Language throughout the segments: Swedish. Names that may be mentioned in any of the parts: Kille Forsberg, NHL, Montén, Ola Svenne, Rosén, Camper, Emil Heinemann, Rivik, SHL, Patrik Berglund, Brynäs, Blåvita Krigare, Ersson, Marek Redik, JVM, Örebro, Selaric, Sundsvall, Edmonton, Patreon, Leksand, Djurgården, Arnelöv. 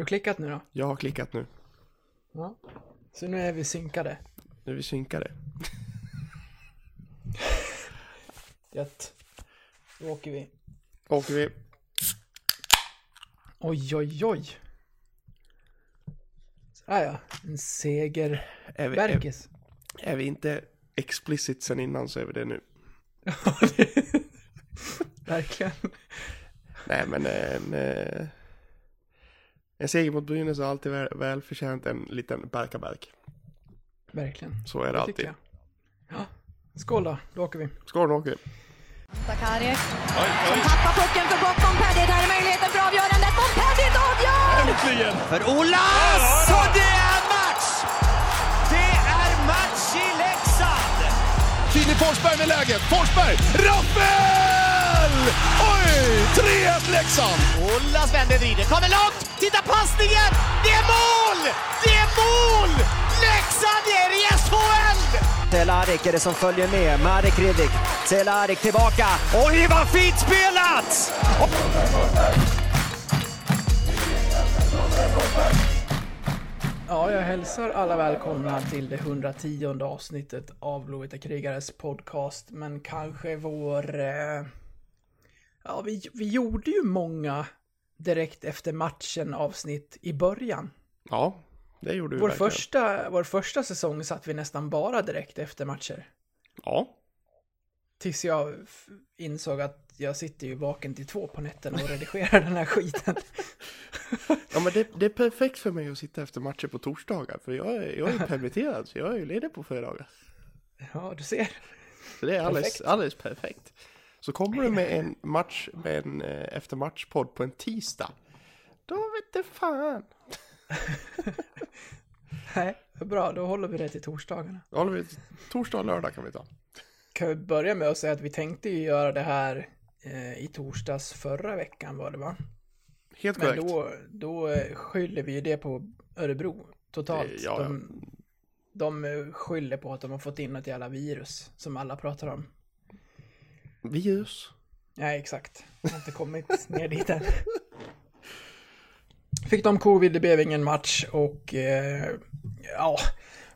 Har du klickat nu då? Jag har klickat nu. Ja. Så nu är vi synkade. Nu är vi synkade. Gött. Då åker vi. Åker vi. Oj, oj, oj. Ah, ja, en seger. Berkes. Är vi inte explicit sen innan så är vi det nu. Verkligen. Nej, men en seger mot Brynäs har alltid väl förtjänt en liten berkaberk. Verkligen. Så är det alltid. Ja. Skål då, då åker vi. Skål då, åker vi. Sakari. Som tappar pucken för bakom Paddy. Där är möjligheten för avgörandet. Och Paddy avgör! Äntligen! För Ola! Så det är match! Det är match i Leksand! Kille Forsberg med läget. Forsberg! Rappel! Oj! 3-1 Leksand! Ola Svenne vrider. Kommer långt! Titta passningen! Det är mål! Det är mål! Leksand är i SHL! Selaric är det som följer med. Marek Redik. Selaric tillbaka. Oj, vad fint spelat! Ja, jag hälsar alla välkomna till det 110:e avsnittet av Blåvita Krigares podcast. Men kanske vår... Ja, vi gjorde ju många direkt efter matchen avsnitt i början. Ja. Det gjorde vi verkligen. Vår första säsong satt vi nästan bara direkt efter matcher. Ja. Tills jag insåg att jag sitter ju vaken till 2 på nätterna och redigerar den här skiten. Ja, men det är perfekt för mig att sitta efter matcher på torsdagar. För jag är permitterad, så jag är ju ledig på fredagar. Ja, du ser. Så det är alldeles perfekt. Så kommer du med en match, med en eftermatchpodd på en tisdag. Då vet du fan. Nej, bra, då håller vi det till torsdagarna. Då håller vi torsdag och lördag kan vi ta. Kan vi börja med att säga att vi tänkte ju göra det här i torsdags förra veckan var det, va? Helt korrekt. Men då skyller vi ju det på Örebro totalt. Ja. De skyller på att de har fått in något jävla virus som alla pratar om. Virus? Nej, exakt. Jag har inte kommit ner dit än. Fick de covid, det blev ingen match och ja,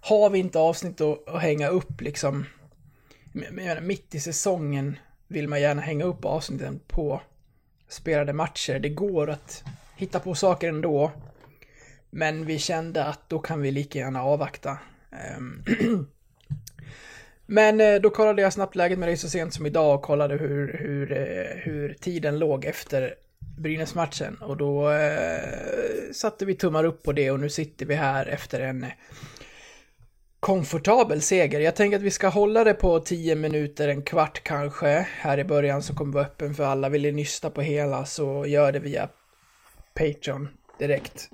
har vi inte avsnitt att hänga upp liksom, men mitt i säsongen vill man gärna hänga upp avsnitten på spelade matcher. Det går att hitta på saker ändå, men vi kände att då kan vi lika gärna avvakta. Men då kollade jag snabbt läget med dig så sent som idag och kollade hur tiden låg efter Brynäs-matchen och då satte vi tummar upp på det och nu sitter vi här efter en komfortabel seger. Jag tänker att vi ska hålla det på 10 minuter, en kvart kanske. Här i början så kommer vi vara öppen för alla. Vill ni nysta på hela så gör det via Patreon direkt.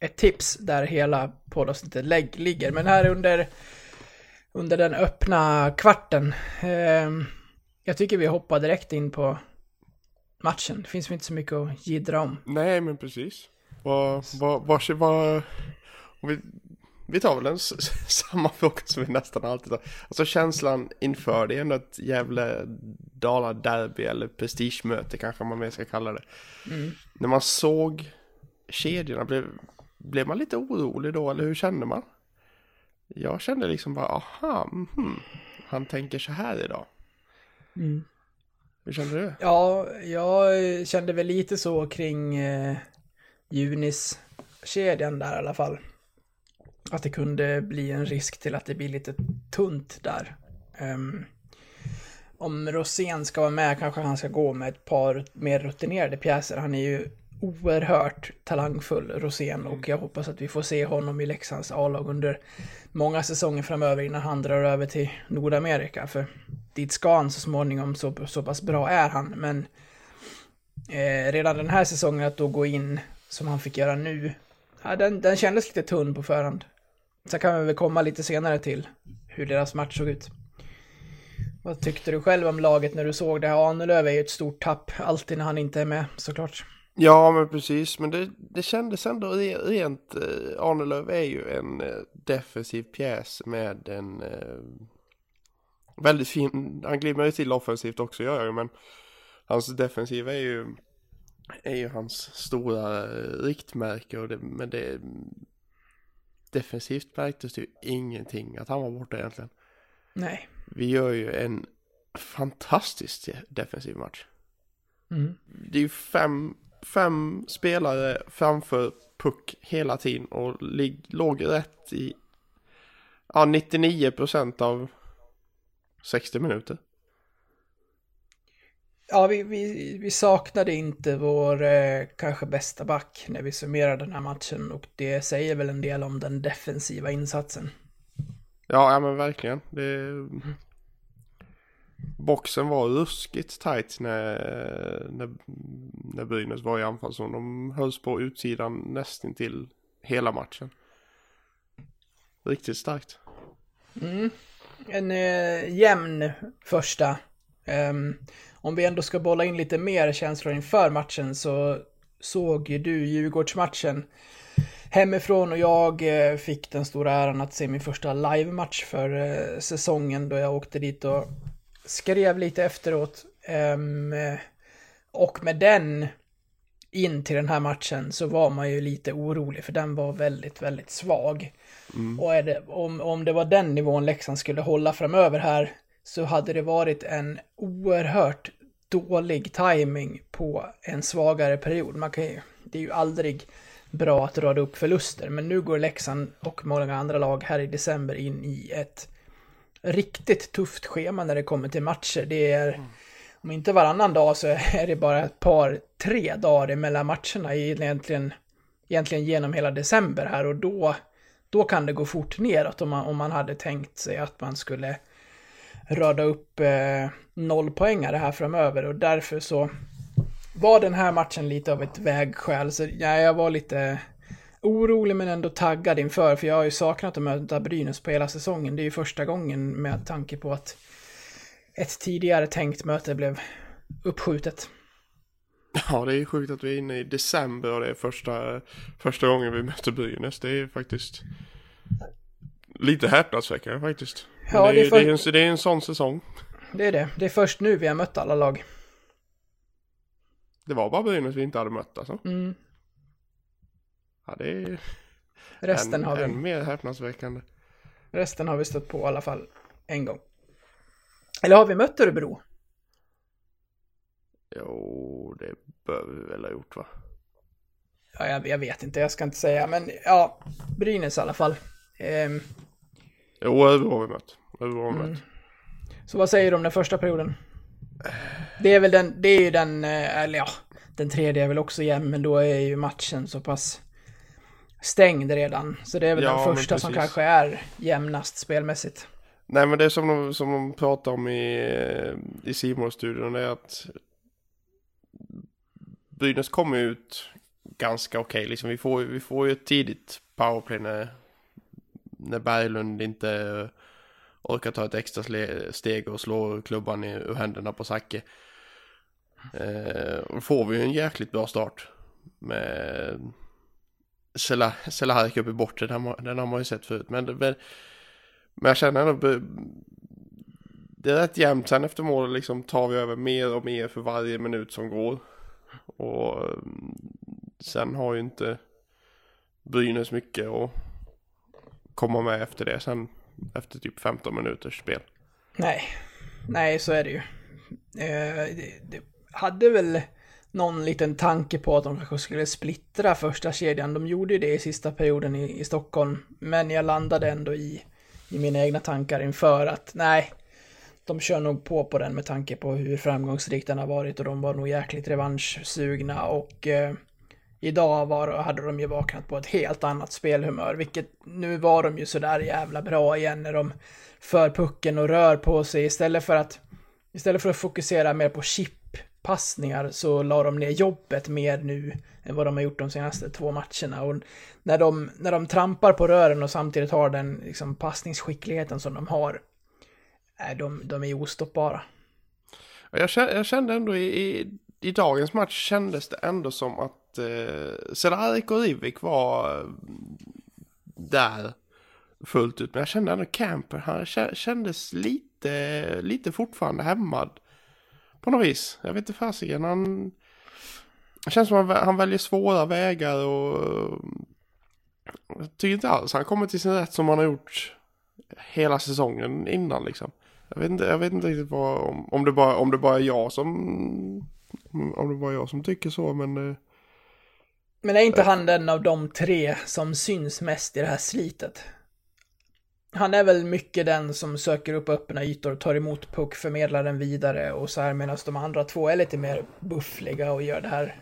Ett tips där hela poddavsnittet ligger. Men här under den öppna kvarten, jag tycker vi hoppar direkt in på matchen. Det finns inte så mycket att gidra om. Nej, men precis. Vi tar väl en samma fråga som vi nästan alltid tar. Alltså känslan inför, det är ändå ett jävla Dala-derby eller prestigemöte kanske man mer ska kalla det. Mm. När man såg kedjorna, blev man lite orolig då? Eller hur kände man? Jag kände liksom bara, han tänker så här idag. Mm. Hur kände du? Ja, jag kände väl lite så kring Junis-kedjan där i alla fall. Att det kunde bli en risk till att det blir lite tunt där. Om Rosén ska vara med kanske han ska gå med ett par mer rutinerade pjäser. Han är ju oerhört talangfull, Rosén. Och jag hoppas att vi får se honom i Leksands A-lag under många säsonger framöver innan han drar över till Nordamerika. För dit ska han så småningom, så pass bra är han. Men redan den här säsongen att då gå in som han fick göra nu, ja, den kändes lite tunn på förhand. Sen kan vi väl komma lite senare till hur deras match såg ut. Vad tyckte du själv om laget när du såg det här? Arnelöv är ju ett stort tapp alltid när han inte är med, såklart. Ja, men precis. Men det kändes ändå rent... Arnelöv är ju en defensiv pjäs med en... väldigt fin, han glimmar ju till offensivt också, gör jag ju, men hans defensiv är ju är ju hans stora riktmärke, och det, men det defensivt märktes det ju ingenting att han var borta egentligen. Nej. Vi gör ju en fantastisk defensiv match. Mm. Det är ju fem spelare framför puck hela tiden och låg rätt i 99% av 60 minuter. Ja, vi saknade inte vår kanske bästa back när vi summerade den här matchen, och det säger väl en del om den defensiva insatsen. Ja men verkligen. Boxen var ruskigt tajt när Brynäs var i anfallszon. De hölls på utsidan nästan till hela matchen. Riktigt starkt. Mm. En jämn första. Om vi ändå ska bolla in lite mer känslor inför matchen, så såg ju du Djurgårdsmatchen hemifrån, och jag fick den stora äran att se min första live-match för säsongen, då jag åkte dit och skrev lite efteråt. Och med den in till den här matchen så var man ju lite orolig, för den var väldigt, väldigt svag. Mm. Och om det var den nivån Leksand skulle hålla framöver här, så hade det varit en oerhört dålig timing på en svagare period. Det är ju aldrig bra att rada upp förluster, men nu går Leksand och många andra lag här i december in i ett riktigt tufft schema när det kommer till matcher. Det är, om inte varannan dag, så är det bara ett par, 3 dagar mellan matcherna egentligen genom hela december här, och då kan det gå fort neråt om man hade tänkt sig att man skulle röda upp 0-poängare här framöver, och därför så var den här matchen lite av ett vägskäl. Så ja, jag var lite orolig men ändå taggad inför, för jag har ju saknat att möta Brynäs på hela säsongen. Det är ju första gången, med tanke på att ett tidigare tänkt möte blev uppskjutet. Ja, det är sjukt att vi är inne i december och det är första gången vi möter Brynäs. Det är faktiskt lite häpnadsväckande faktiskt. Ja, det är en sån säsong. Det är det. Det är först nu vi har mött alla lag. Det var bara Brynäs vi inte hade mött alltså. Mm. Ja, det är resten har vi. Än mer häpnadsväckande. Resten har vi stött på i alla fall en gång. Eller har vi mött Örebro? Jo, det bör vi väl ha gjort, va? Ja, jag vet inte. Jag ska inte säga. Men ja, Brynäs i alla fall. Jo, Örebro har vi mött. Så vad säger du om den första perioden? Det är väl den tredje är väl också jämn, men då är ju matchen så pass stängd redan. Så det är väl den första som kanske är jämnast spelmässigt. Nej, men det är som de pratar om i Simon-studion, är att Brynäs kommer ut ganska okej. Liksom, vi får ju ett tidigt powerplay när Berglund inte orkar ta ett extra steg och slå klubban ur händerna på Zacke. Då får vi ju en jäkligt bra start med Selaric upp i bortre. Den har man ju sett förut. Men jag känner ändå, det är rätt jämnt. Sen efter målet liksom tar vi över mer och mer för varje minut som går. Och sen har ju inte Brynäs mycket att komma med efter det. Sen efter typ 15 minuters spel. Nej, så är det ju. Det hade väl någon liten tanke på att de kanske skulle splittra första kedjan. De gjorde ju det i sista perioden i Stockholm. Men jag landade ändå i mina egna tankar inför att nej, de kör nog på den, med tanke på hur framgångsrik den har varit, och de var nog jäkligt revanschsugna, och idag hade de ju vaknat på ett helt annat spelhumör, vilket nu var de ju sådär jävla bra igen när de för pucken och rör på sig. Istället för att fokusera mer på chippassningar så la de ner jobbet mer nu än vad de har gjort de senaste 2 matcherna. Och när de trampar på rören och samtidigt har den liksom passningsskickligheten som de har, de är ostoppbara. Jag kände ändå i dagens match kändes det ändå som att Selaric och Rivik var där fullt ut. Men jag kände ändå Camper, han kändes lite fortfarande hämmad på något vis. Jag vet inte fasiken, han Det känns som att han väljer svåra vägar och jag tycker inte alls han kommer till sin rätt som han har gjort hela säsongen innan liksom. Jag vet inte riktigt vad, om det bara är jag som tycker så, men är inte han den av de tre som syns mest i det här slitet? Han är väl mycket den som söker upp öppna ytor, tar emot puck, förmedlar den vidare och så här, medan de andra två är lite mer buffliga och gör det här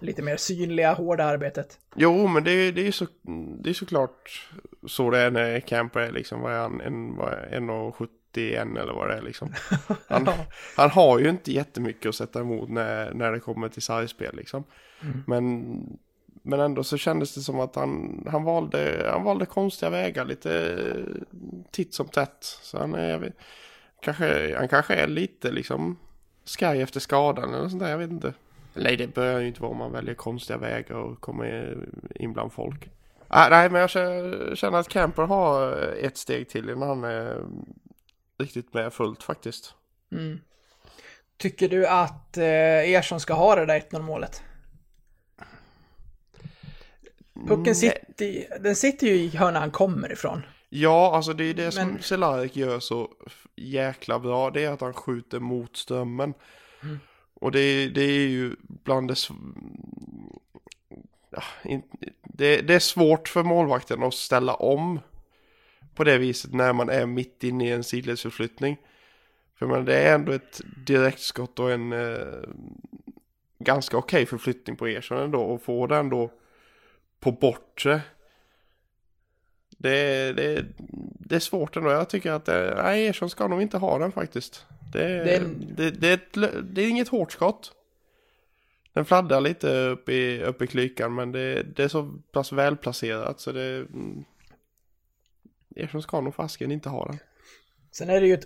lite mer synliga, hårda arbetet. Jo, men det är såklart så det är när Camper är liksom, vad är han, 1,71 eller vad det är liksom. Han har ju inte jättemycket att sätta emot när det kommer till sargspel liksom. Mm. Men ändå så kändes det som att han valde konstiga vägar lite titt som tätt. Så han kanske är lite liksom skraj efter skadan eller sånt där, jag vet inte. Nej, det börjar ju inte vara om man väljer konstiga vägar och kommer in bland folk. Nej, men jag känner att Camper har ett steg till innan han är riktigt med fullt faktiskt. Mm. Tycker du att Ersson ska ha det där 1-0-målet? Pucken sitter ju i hörna han kommer ifrån. Ja, alltså det är det som Selaric gör så jäkla bra. Det är att han skjuter mot strömmen. Mm. Och det är ju bland det... Det är svårt för målvakten att ställa om på det viset när man är mitt inne i en sidledsförflyttning. För men det är ändå ett direktskott och en ganska okej förflyttning på Ersson ändå. Och få den då på bortre. Det är svårt ändå. Jag tycker att Ersson ska nog inte ha den faktiskt. Det är inget hårt skott. Den fladdrar lite upp i klykan, men det är så pass väl placerat så det Ersson ska nog fasken inte ha den. Sen är det ju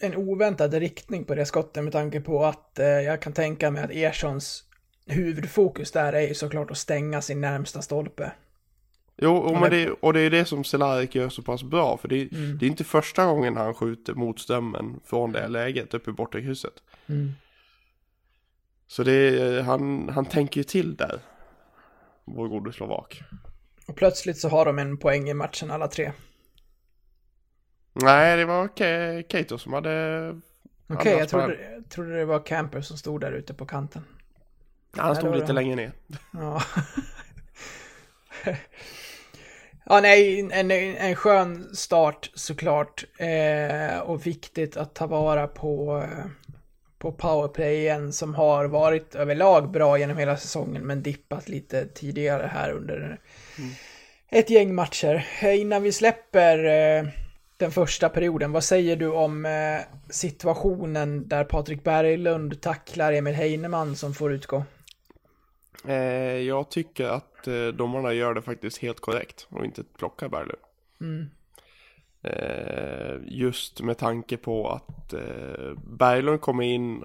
en oväntad riktning på det skottet med tanke på att jag kan tänka mig att Erssons huvudfokus där är ju såklart att stänga sin närmsta stolpe. Jo, och det är det som Selaric gör så pass bra, för det är inte första gången han skjuter mot strömmen från det läget uppe i bortre huset. Mm. Så han tänker ju till där, vår gode slovak. Och plötsligt så har de en poäng i matchen alla tre. Nej, det var Kato som hade... Okej, jag trodde det var Camper som stod där ute på kanten. Han stod lite längre ner. Ja. Ja, nej, en skön start såklart. Och viktigt att ta vara på powerplayen som har varit överlag bra genom hela säsongen men dippat lite tidigare här under ett gäng matcher. Innan vi släpper den första perioden, vad säger du om situationen där Patrik Berglund tacklar Emil Heinemann som får utgå? Jag tycker att domarna gör det faktiskt helt korrekt och inte plockar Berglund. Mm. Just med tanke på att Berglund kommer in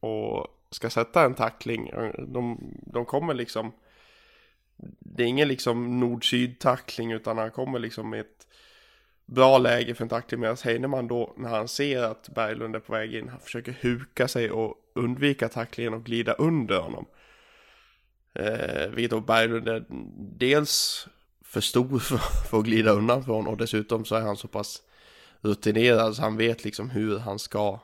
och ska sätta en tackling. De kommer liksom, det är ingen liksom nord-syd tackling utan han kommer liksom i ett bra läge för en tackling, medan Heinemann då när han ser att Berglund är på väg in, han försöker huka sig och undvika tacklingen och glida under honom. Vilket då Berglund är dels för stor för att glida undan från, och dessutom så är han så pass rutinerad så han vet liksom hur han ska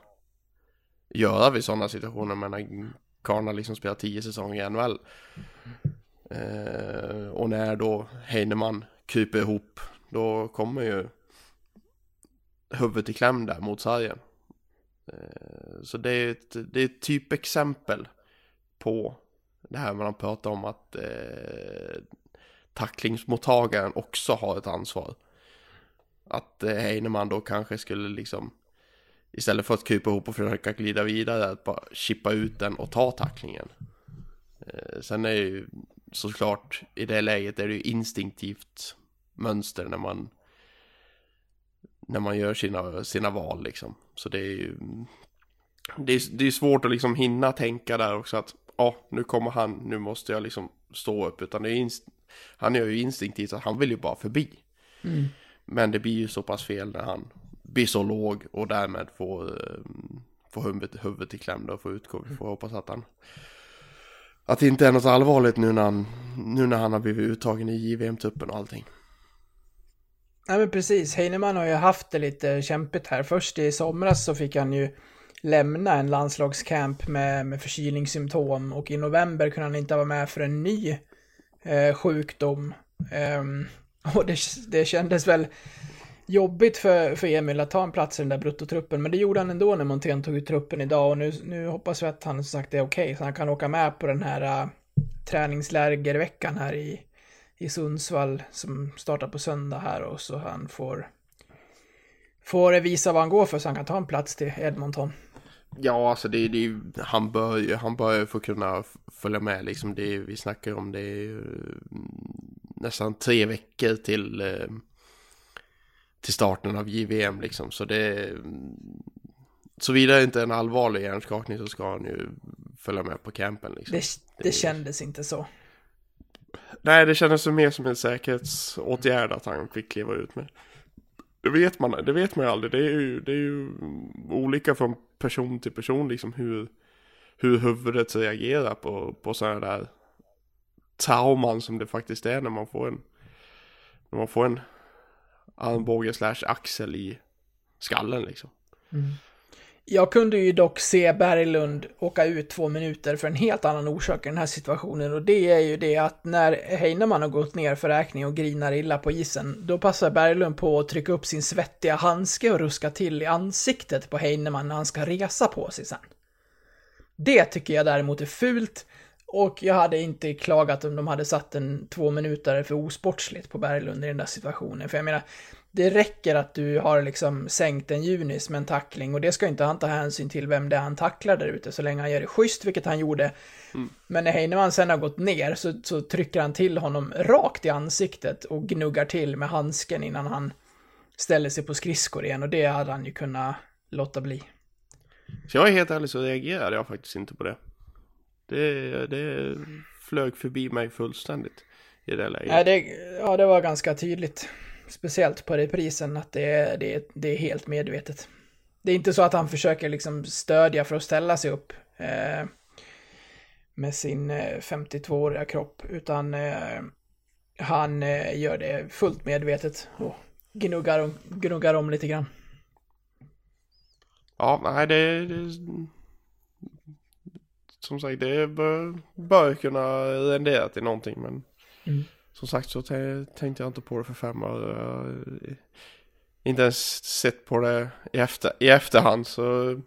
göra vid sådana situationer. Men när Karna liksom spelar 10 säsonger i NHL och när då Heinemann kryper ihop, då kommer ju huvudet i kläm där mot sargen. Så det är ett typexempel på det här man pratar om att tacklingsmottagaren också har ett ansvar. Att Heinemann då kanske skulle liksom, istället för att krypa ihop och försöka glida vidare, att bara chippa ut den och ta tacklingen. Sen är det ju såklart, i det läget är det ju instinktivt mönster när man gör sina val liksom. Så det är ju det är svårt att liksom hinna tänka där också att nu kommer han, nu måste jag liksom stå upp, utan det är han gör ju instinktivt att han vill ju bara förbi. Mm. Men det blir ju så pass fel när han blir så låg och därmed får huvudet i klämda och får utgå. Vi får hoppas att han att det inte är något allvarligt nu när han har blivit uttagen i JVM-tuppen och allting. Nej men precis, Heinemann har ju haft det lite kämpigt här. Först i somras så fick han ju lämna en landslagscamp med förkylningssymptom, och i november kunde han inte vara med för en ny sjukdom. Och det kändes väl jobbigt för Emil att ta en plats i den där bruttotruppen, men det gjorde han ändå när Montén tog ut truppen idag, och nu hoppas vi att han som sagt är okej, så han kan åka med på den här träningslägerveckan här i Sundsvall som startar på söndag här, och så han får visa vad han går för, så han kan ta en plats till Edmonton. Ja, alltså det han bör få kunna följa med liksom, det vi snackar om, det är nästan 3 veckor till starten av JVM liksom, så det, såvida inte en allvarlig hjärnskakning, så ska han ju följa med på campen liksom. Det kändes inte så. Nej, det kändes mer som en säkerhetsåtgärd att han fick kliva ut med. Det vet man ju aldrig. Det är ju olika från person till person liksom, hur huvudet reagerar på sådana där trauman som det faktiskt är när man får en armbåge/axel i skallen liksom. Mm. Jag kunde ju dock se Berglund åka ut 2 minuter för en helt annan orsak i den här situationen, och det är ju det att när Heinemann har gått ner för räkning och grinar illa på isen, då passar Berglund på att trycka upp sin svettiga handske och ruska till i ansiktet på Heinemann när han ska resa på sig sen. Det tycker jag däremot är fult, och jag hade inte klagat om de hade satt en 2 minuter för osportsligt på Berglund i den där situationen, för jag menar, det räcker att du har liksom sänkt en junis med en tackling, och det ska inte han ta hänsyn till vem det är han tacklar där ute, så länge han gör det schysst, vilket han gjorde. Mm. Men när Heinemann sen har gått ner så trycker han till honom rakt i ansiktet och gnuggar till med handsken innan han ställer sig på skridskor igen, och det hade han ju kunnat låta bli. Så jag är helt ärlig, så reagerade jag faktiskt inte på det. Det flög förbi mig fullständigt i det läget. Det var ganska tydligt. Speciellt på reprisen att det är helt medvetet. Det är inte så att han försöker liksom stödja för att ställa sig upp med sin 52-åriga kropp, utan han gör det fullt medvetet och gnuggar om lite grann. Ja, nej, det som sagt, det bör kunna rendera till någonting, men som sagt så tänkte jag inte på det för 5 år. Inte ens sett på det i efterhand. Så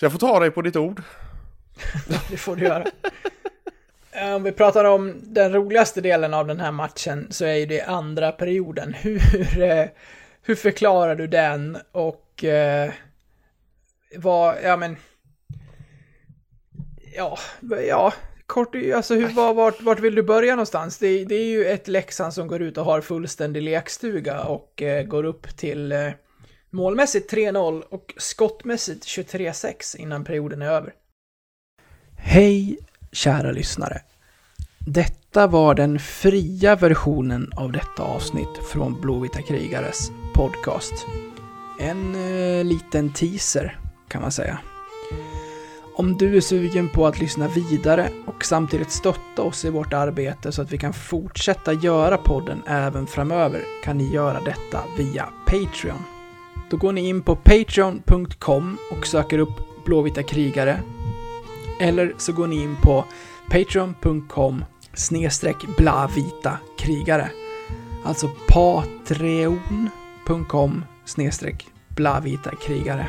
jag får ta dig på ditt ord. Det får du göra. Om vi pratar om den roligaste delen av den här matchen, så är ju det andra perioden. Hur förklarar du den? Och kort, alltså vart vill du börja någonstans? Det är ju ett Leksand som går ut och har fullständig lekstuga och går upp till målmässigt 3-0 och skottmässigt 23-6 innan perioden är över. Hej kära lyssnare. Detta var den fria versionen av detta avsnitt från Blåvita Krigares podcast. En liten teaser kan man säga. Om du är sugen på att lyssna vidare och samtidigt stötta oss i vårt arbete så att vi kan fortsätta göra podden även framöver, kan ni göra detta via Patreon. Då går ni in på patreon.com och söker upp Blåvita Krigare, eller så går ni in på patreon.com/blavita krigare, alltså patreon.com/blavita krigare.